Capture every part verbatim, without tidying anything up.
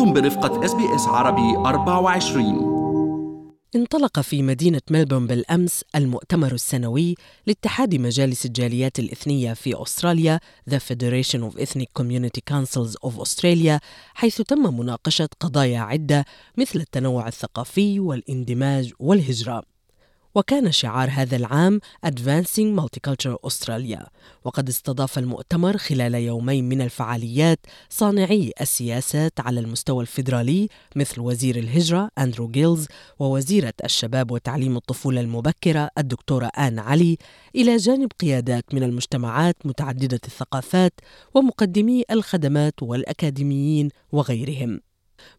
أنتم برفقة إس بي إس عربي أربعة وعشرين. انطلق في مدينة ملبورن بالأمس المؤتمر السنوي لاتحاد مجالس الجاليات الإثنية في أستراليا The Federation of Ethnic Community Councils of Australia، حيث تم مناقشة قضايا عدة مثل التنوع الثقافي والاندماج والهجرة. وكان شعار هذا العام Advancing Multicultural Australia، وقد استضاف المؤتمر خلال يومين من الفعاليات صانعي السياسات على المستوى الفيدرالي مثل وزير الهجرة أندرو جيلز ووزيرة الشباب وتعليم الطفولة المبكرة الدكتورة آن علي، إلى جانب قيادات من المجتمعات متعددة الثقافات ومقدمي الخدمات والأكاديميين وغيرهم.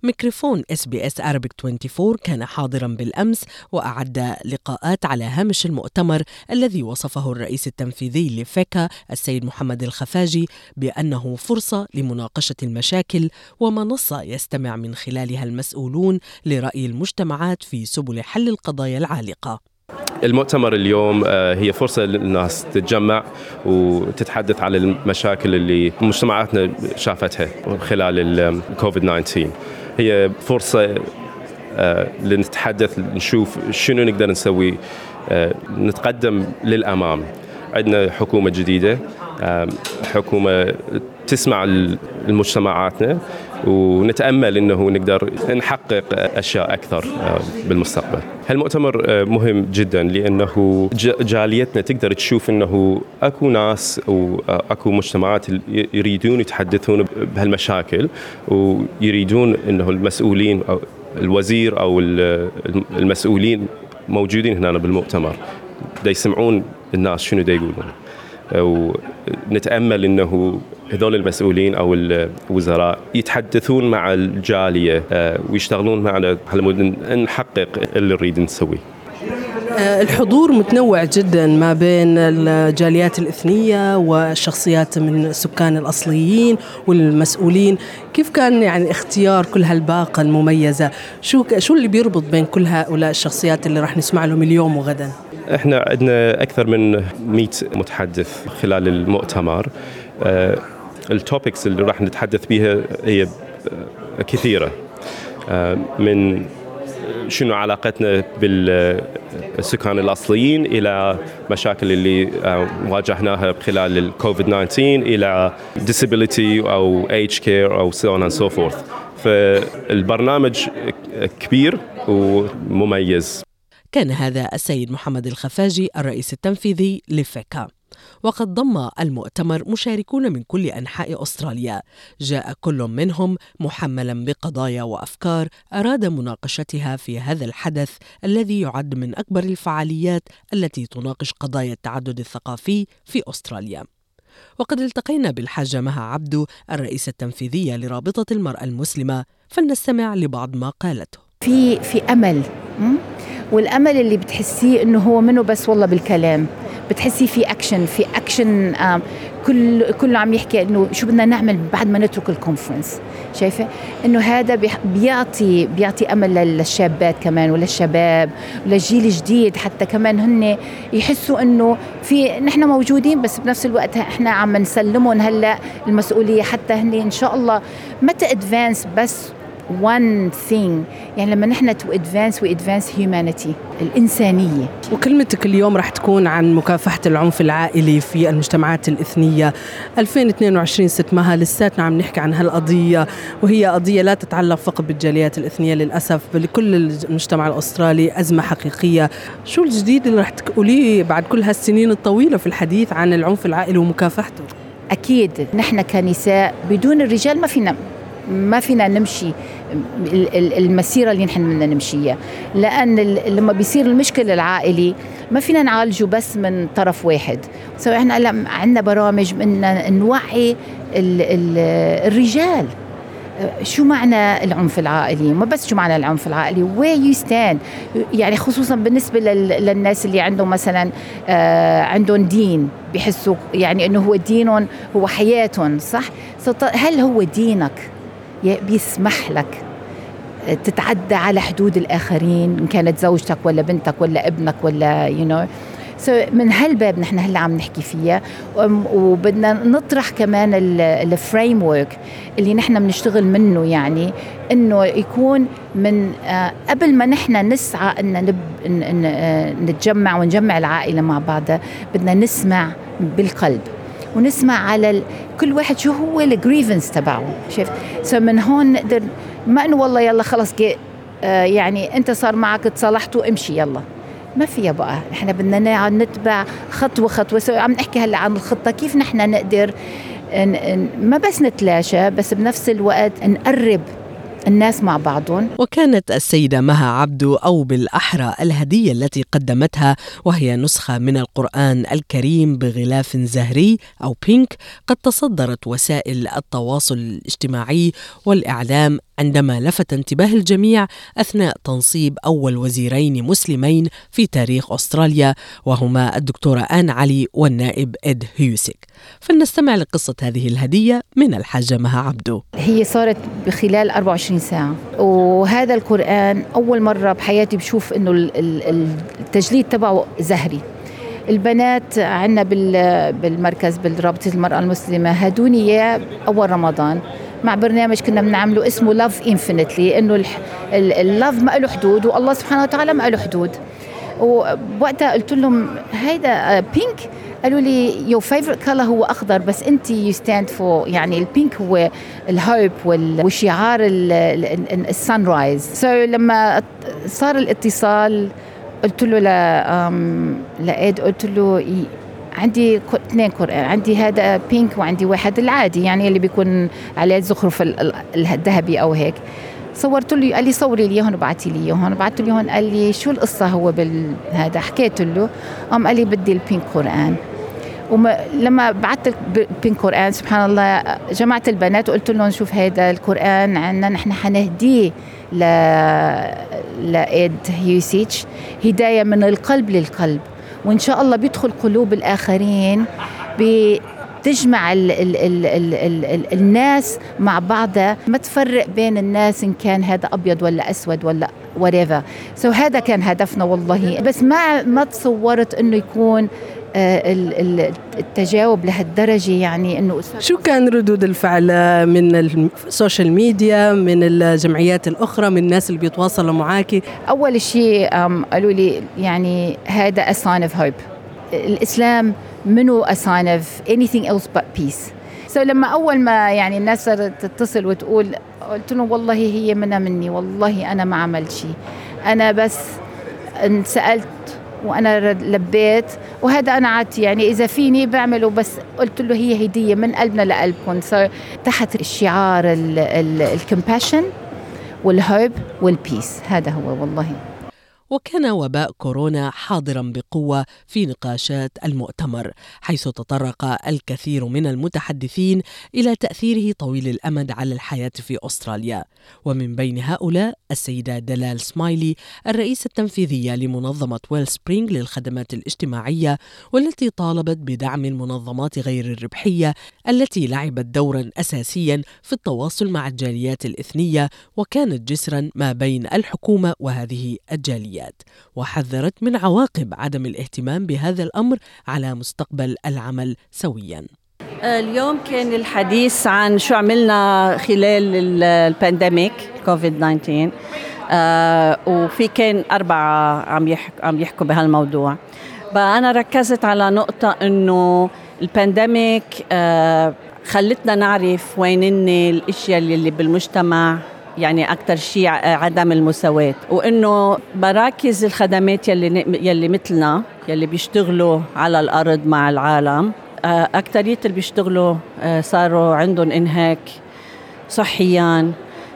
ميكروفون إس بي إس Arabic أربعة وعشرين كان حاضراً بالأمس وأعد لقاءات على هامش المؤتمر الذي وصفه الرئيس التنفيذي لفيكا السيد محمد الخفاجي بأنه فرصة لمناقشة المشاكل ومنصة يستمع من خلالها المسؤولون لرأي المجتمعات في سبل حل القضايا العالقة. المؤتمر اليوم هي فرصة للناس تتجمع وتتحدث على المشاكل اللي مجتمعاتنا شافتها خلال الكوفيد تسعة عشر. هي فرصة لنتحدث، نشوف شنو نقدر نسوي نتقدم للأمام. عندنا حكومة جديدة، حكومة تسمع المجتمعاتنا، ونتأمل أنه نقدر نحقق أشياء أكثر بالمستقبل. هالمؤتمر مهم جدا لأنه جاليتنا تقدر تشوف أنه أكو ناس وأكو مجتمعات يريدون يتحدثون بهالمشاكل، ويريدون أنه المسؤولين أو الوزير أو المسؤولين موجودين هنا بالمؤتمر دا يسمعون الناس شنو دا يقولون، ونتأمل أنه هذول المسؤولين أو الوزراء يتحدثون مع الجالية ويشتغلون معنا على مود نحقق اللي نريد نسويه. الحضور متنوع جدا ما بين الجاليات الإثنية والشخصيات من سكان الأصليين والمسؤولين. كيف كان يعني اختيار كل هالباقة المميزة؟ شو شو اللي بيربط بين كل هؤلاء الشخصيات اللي راح نسمع لهم اليوم وغدا؟ احنا عندنا أكثر من مئة متحدث خلال المؤتمر. أه التوبكس اللي راح نتحدث بيها هي كثيرة، أه من شنو علاقتنا بالسكان الأصليين إلى مشاكل اللي واجهناها خلال الكوفيد تسعة عشر إلى disability أو age care أو so on and so forth. فالبرنامج كبير ومميز. كان هذا السيد محمد الخفاجي الرئيس التنفيذي لفيكا. وقد ضم المؤتمر مشاركون من كل أنحاء أستراليا، جاء كل منهم محملا بقضايا وأفكار أراد مناقشتها في هذا الحدث الذي يعد من أكبر الفعاليات التي تناقش قضايا التعدد الثقافي في أستراليا. وقد التقينا بالحاجة مها عبدو الرئيسة التنفيذية لرابطة المرأة المسلمة، فلنستمع لبعض ما قالته. في في أمل، والأمل اللي بتحسيه إنه هو منه بس والله بالكلام، بتحسي في أكشن في أكشن كل كل عم يحكي إنه شو بدنا نعمل بعد ما نترك الكونفرنس. شايفة إنه هذا بيعطي بيعطي أمل للشابات كمان وللشباب وللجيل الجديد، حتى كمان هن يحسوا إنه في نحن موجودين، بس بنفس الوقت إحنا عم نسلمهم هلا المسؤولية، حتى هن إن شاء الله ما تأدفانس بس one thing. يعني لما نحن to advance we advance humanity، الإنسانية. وكلمتك اليوم راح تكون عن مكافحة العنف العائلي في المجتمعات الإثنية. ألفين واثنين وعشرين ست مها، لساتنا عم نحكي عن هالقضية، وهي قضية لا تتعلق فقط بالجاليات الإثنية للأسف، بل كل المجتمع الأسترالي أزمة حقيقية. شو الجديد اللي راح تقوليه بعد كل هالسنين الطويلة في الحديث عن العنف العائلي ومكافحته؟ أكيد نحن كنساء بدون الرجال ما فينا ما فينا نمشي المسيرة اللي نحن بدنا نمشيها، لأن لما بيصير المشكلة العائلي ما فينا نعالجه بس من طرف واحد. سواء احنا عندنا برامج بدنا نوعي الرجال شو معنى العنف العائلي، ما بس شو معنى العنف العائلي where you stand، يعني خصوصا بالنسبة للناس اللي عندهم مثلا عندهم دين بيحسوا يعني انه هو دينهم هو حياتهم. صح، هل هو دينك بيسمح لك تتعدى على حدود الآخرين، إن كانت زوجتك ولا بنتك ولا ابنك ولا you know. سو so من هالباب نحن هلا عم نحكي فيها، وبدنا نطرح كمان الفريم ورك اللي نحن بنشتغل منه، يعني انه يكون من قبل ما نحن نسعى ان نب نتجمع ونجمع العائله مع بعضها، بدنا نسمع بالقلب ونسمع على ال... كل واحد شو هو الجريفنس تبعه. شفت؟ سو من هون نقدر، ما انه والله يلا خلص آه يعني انت صار معك تصلحت وامشي يلا، ما فيها بقى. احنا بدنا نقعد نتبع خطوه خطوه. سو عم نحكي هلا عن الخطه، كيف نحن نقدر ان... ان... ما بس نتلاشى، بس بنفس الوقت نقرب الناس مع بعضهم. وكانت السيدة مها عبدو، أو بالأحرى الهدية التي قدمتها، وهي نسخة من القرآن الكريم بغلاف زهري أو بينك، قد تصدرت وسائل التواصل الاجتماعي والإعلام عندما لفت انتباه الجميع أثناء تنصيب أول وزيرين مسلمين في تاريخ أستراليا، وهما الدكتورة آن علي والنائب إد هيوسيك. فلنستمع لقصة هذه الهدية من الحاجة مها عبدو. هي صارت بخلال أربعة وعشرين ساعة، وهذا القرآن أول مرة بحياتي بشوف إنه التجليد تبعه زهري. البنات عنا بالمركز بالرابطة المرأة المسلمة هدوني إياه أول رمضان مع برنامج كنا بنعمله اسمه Love Infinitely، إنه اللوف ما له حدود والله سبحانه وتعالى ما له حدود. ووقتها قلت لهم هيدا بينك، قالوا لي your favorite color هو أخضر، بس أنت you stand for، يعني البينك هو الهوب والشعار السانرايز. so لما صار الاتصال قلت له لأيد، قلت له عندي اثنين قرآن، عندي هذا بينك وعندي واحد العادي، يعني اللي بيكون عليه زخرف الذهبي أو هيك. صورت له، قال لي صوري لي هون وبعتي لي هون، بعت لي هون. قال لي شو القصة هو بالهذا؟ حكيت له، قام قال لي بدي البينك قرآن. ولما بعت البينك قرآن سبحان الله جمعت البنات وقلت لهم شوف هذا القرآن عنا نحن حنهديه ل لإيد هيوسيتش هداية من القلب للقلب، وإن شاء الله بيدخل قلوب الآخرين، بتجمع ال ال ال ال ال ال الناس مع بعضها، ما تفرق بين الناس إن كان هذا أبيض ولا أسود ولا وريفا. سو هذا كان هدفنا والله، بس ما ما تصورت إنه يكون التجاوب لهالدرجة، يعني إنه شو كان ردود الفعل من السوشيال ميديا، من الجمعيات الأخرى، من الناس اللي بيتواصلوا معاكي؟ أول شيء قالوا لي يعني هذا a sign of hope، الإسلام منو a sign of anything else but peace. سو لما أول ما يعني الناس صارت تتصل وتقول، قلت لهم والله هي منها مني، والله أنا ما عملت شيء، أنا بس سألت وأنا لبيت، وهذا أنا عادي يعني إذا فيني بعمله، بس قلت له هي هدية من قلبنا لقلبكم. so, تحت الشعار الكمباشن والهوب والبيس، هذا هو والله. وكان وباء كورونا حاضراً بقوة في نقاشات المؤتمر، حيث تطرق الكثير من المتحدثين إلى تأثيره طويل الأمد على الحياة في أستراليا، ومن بين هؤلاء السيدة دلال سمايلي، الرئيسة التنفيذية لمنظمة ويل سبرينغ للخدمات الاجتماعية، والتي طالبت بدعم المنظمات غير الربحية التي لعبت دوراً أساسياً في التواصل مع الجاليات الإثنية، وكانت جسراً ما بين الحكومة وهذه الجالية، وحذرت من عواقب عدم الاهتمام بهذا الأمر على مستقبل العمل سوياً. اليوم كان الحديث عن شو عملنا خلال البانديميك كوفيد تسعة عشر، آه وفي كان أربعة عم يحكوا عم يحكوا بهالموضوع. فأنا ركزت على نقطة إنه البانديميك آه خلتنا نعرف وينن الأشياء اللي بالمجتمع، يعني أكتر شيء عدم المساواة، وإنه مراكز الخدمات يلي, يلي مثلنا يلي بيشتغلوا على الأرض مع العالم، أكترية اللي بيشتغلوا صاروا عندهم إنهاك صحياً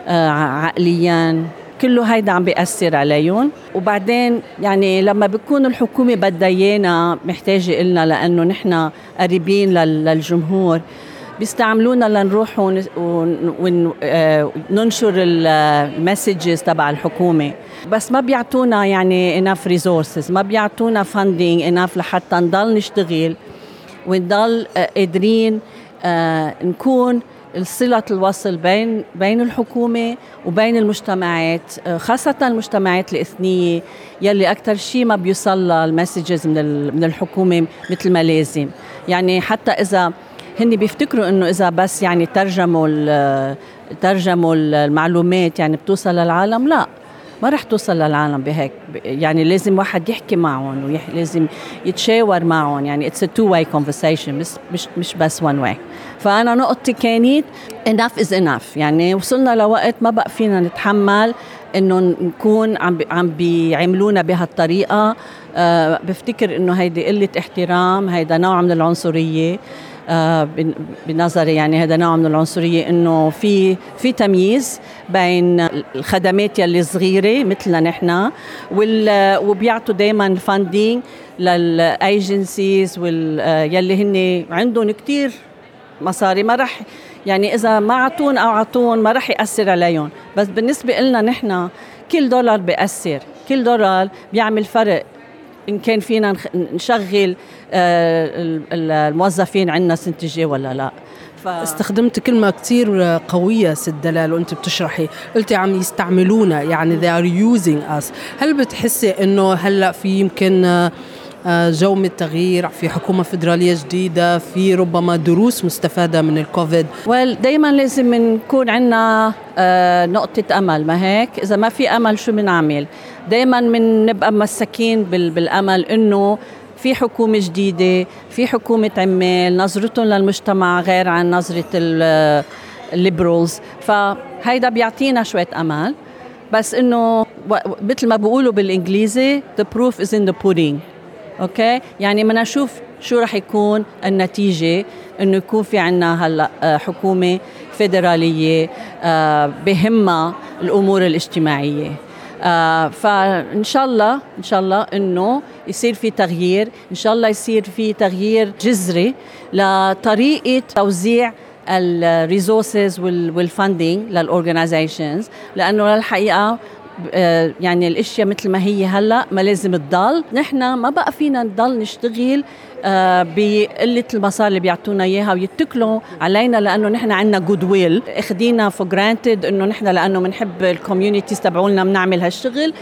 عقلياً، كله هيدا عم بيأثر عليهم. وبعدين يعني لما بيكون الحكومة بدينا محتاجة إلنا لأنه نحن قريبين للجمهور، بيستعملونا لنروح وننشر المسجز تبع الحكومة، بس ما بيعطونا يعني enough resources، ما بيعطونا funding enough لحتى نضل نشتغل ونضل قادرين نكون صلة الوصل بين بين الحكومة وبين المجتمعات، خاصة المجتمعات الإثنية يلي أكثر شيء ما بيوصلها المسجز من من الحكومة مثل ما لازم. يعني حتى إذا هني بيفتكروا إنه إذا بس يعني ترجموا ترجموا المعلومات يعني بتوصل للعالم، لا، ما رح توصل للعالم بهيك. يعني لازم واحد يحكي معهم ولازم يتشاور معهم، يعني it's a two-way conversation، مش مش مش بس one way. فأنا نقطتي كانت enough is enough، يعني وصلنا لوقت ما بقى فينا نتحمل إنه نكون عم عم بيعملونا بهالطريقة. أه بفتكر إنه هيدي قلة احترام، هيدا نوع من العنصرية. آه بنظري يعني هذا نوع من العنصرية، إنه في في تمييز بين الخدمات يلي صغيرة مثلنا نحنا وال وبيعطوا دائما فاندينغ للايجنسيز وال يلي هن عندهم كتير مصاري، ما رح يعني إذا ما عطون أو عطون ما رح يأثر عليهم. بس بالنسبة لنا نحنا كل دولار بيأثر، كل دولار بيعمل فرق. إن كان فينا نشغل الموظفين عندنا سنتجي ولا لا. ف... استخدمت كلمة كتير قوية ست دلال وانت بتشرحي، قلتي عم يستعملونا، يعني they are using us. هل بتحسي انه هلأ في يمكن جوم التغيير، في حكومة فيدرالية جديدة، في ربما دروس مستفادة من الكوفيد؟ well, دايما لازم نكون عنا نقطة أمل، ما هيك؟ إذا ما في أمل شو بنعمل؟ دايما من نبقى مسكين بالأمل إنه في حكومة جديدة، في حكومة عمال نظرتهم للمجتمع غير عن نظرة الليبرالز، فهيدا بيعطينا شوية أمل. بس إنه مثل ما بيقولوا بالإنجليزي the proof is in the pudding. أوكي، يعني بدنا نشوف شو رح يكون النتيجة إنه يكون في عنا هلا حكومة فيدرالية بهمها الأمور الاجتماعية. فإن شاء الله إن شاء الله إنه يصير في تغيير، إن شاء الله يصير في تغيير جذري لطريقة توزيع الريسورسز والفاندينج للأورجانيزيشنز، لأنه للحقيقة يعني الاشياء مثل ما هي هلا ما لازم تضل. نحن ما بقى فينا نضل نشتغل بقله المصاري اللي بيعطونا اياها ويتكلوا علينا، لانه نحن عندنا جود ويل، اخذينا فور جرانتد انه نحن لانه بنحب الكوميونيتيز تبعولنا بنعمل هالشغل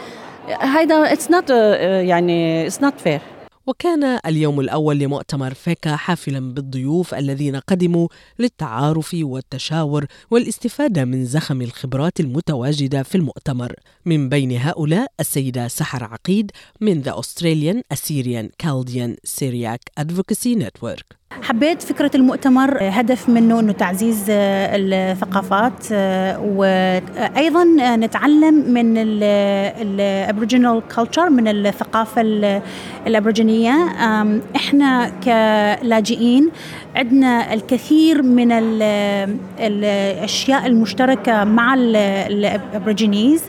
هيدا. اتس نوت يعني اتس نوت فير. وكان اليوم الأول لمؤتمر فيكا حافلاً بالضيوف الذين قدموا للتعارف والتشاور والاستفادة من زخم الخبرات المتواجدة في المؤتمر، من بين هؤلاء السيدة سحر عقيد من The Australian Assyrian Chaldean Syriac Advocacy Network. حبيت فكرة المؤتمر، هدف منه أنه تعزيز الثقافات، وأيضا نتعلم من الأبوريجينال كولتشر، من الثقافة الأبوريجينية. إحنا كلاجئين عندنا الكثير من الأشياء المشتركة مع الأبوريجينيز.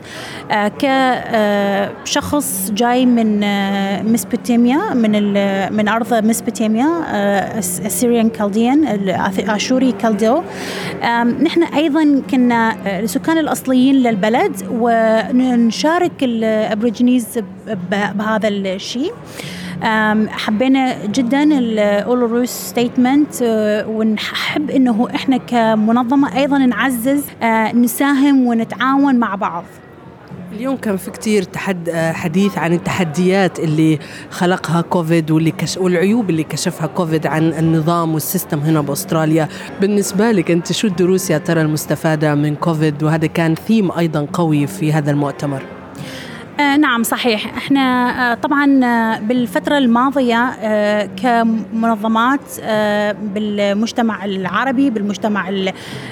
كشخص جاي من ميسبوتاميا، من من أرض ميسبوتاميا، السيريان كالديان، الآشوري كالدو، نحن أيضا كنا السكان الأصليين للبلد ونشارك الأبوريجينيز بهذا الشيء. حبينا جدا الأولوروس ستيتمنت، ونحب أنه إحنا كمنظمة أيضا نعزز، نساهم ونتعاون مع بعض. اليوم كان في كتير تحد حديث عن التحديات اللي خلقها كوفيد واللي كش... والعيوب اللي كشفها كوفيد عن النظام والسيستم هنا بأستراليا. بالنسبة لك أنت شو الدروس يا ترى المستفادة من كوفيد؟ وهذا كان ثيم أيضا قوي في هذا المؤتمر. آه نعم صحيح، احنا آه طبعا آه بالفترة الماضية آه كمنظمات آه بالمجتمع العربي، بالمجتمع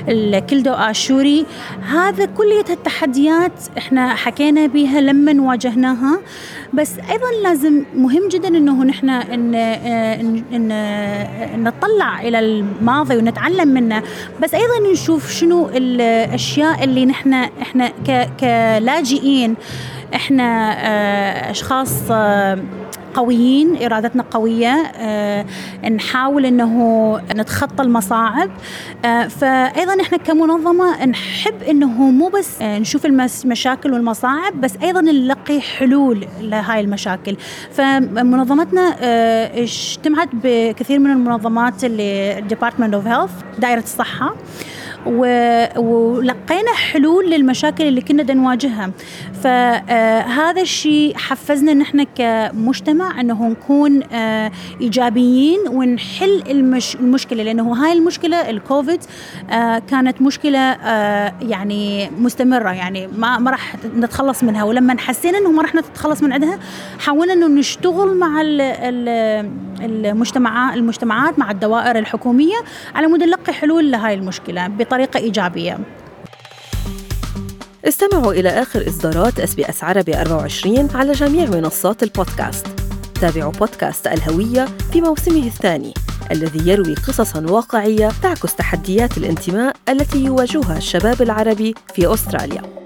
الكلدو آشوري، هذا كلية التحديات احنا حكينا بها لما واجهناها. بس ايضا لازم مهم جدا انه نحن إن إن إن إن نطلع الى الماضي ونتعلم منه، بس ايضا نشوف شنو الاشياء اللي نحن احنا كلاجئين، احنا اشخاص قويين، إرادتنا قوية، أه، نحاول أنه نتخطى المصاعب. أه، فأيضا إحنا كمنظمة نحب أنه مو بس نشوف المشاكل والمصاعب، بس أيضا نلقي حلول لهاي المشاكل. فمنظمتنا أه، اجتمعت بكثير من المنظمات اللي Department of Health، دائرة الصحة، ولقينا حلول للمشاكل اللي كنا نواجهها. فهذا الشيء حفزنا نحن كمجتمع أنه نكون إيجابيين ونحل المش... المشكلة، لأنه هاي المشكلة الكوفيد كانت مشكلة يعني مستمرة، يعني ما ما راح نتخلص منها، ولما حسينا أنه ما راح نتخلص من عندها حاولنا أنه نشتغل مع المجتمع... المجتمعات مع الدوائر الحكومية على مود نلقي حلول لهاي المشكلة بطريقة إيجابية. استمعوا إلى آخر إصدارات اس بي اس عربي أربعة وعشرين على جميع منصات البودكاست. تابعوا بودكاست الهوية في موسمه الثاني الذي يروي قصصاً واقعية تعكس تحديات الانتماء التي يواجهها الشباب العربي في أستراليا.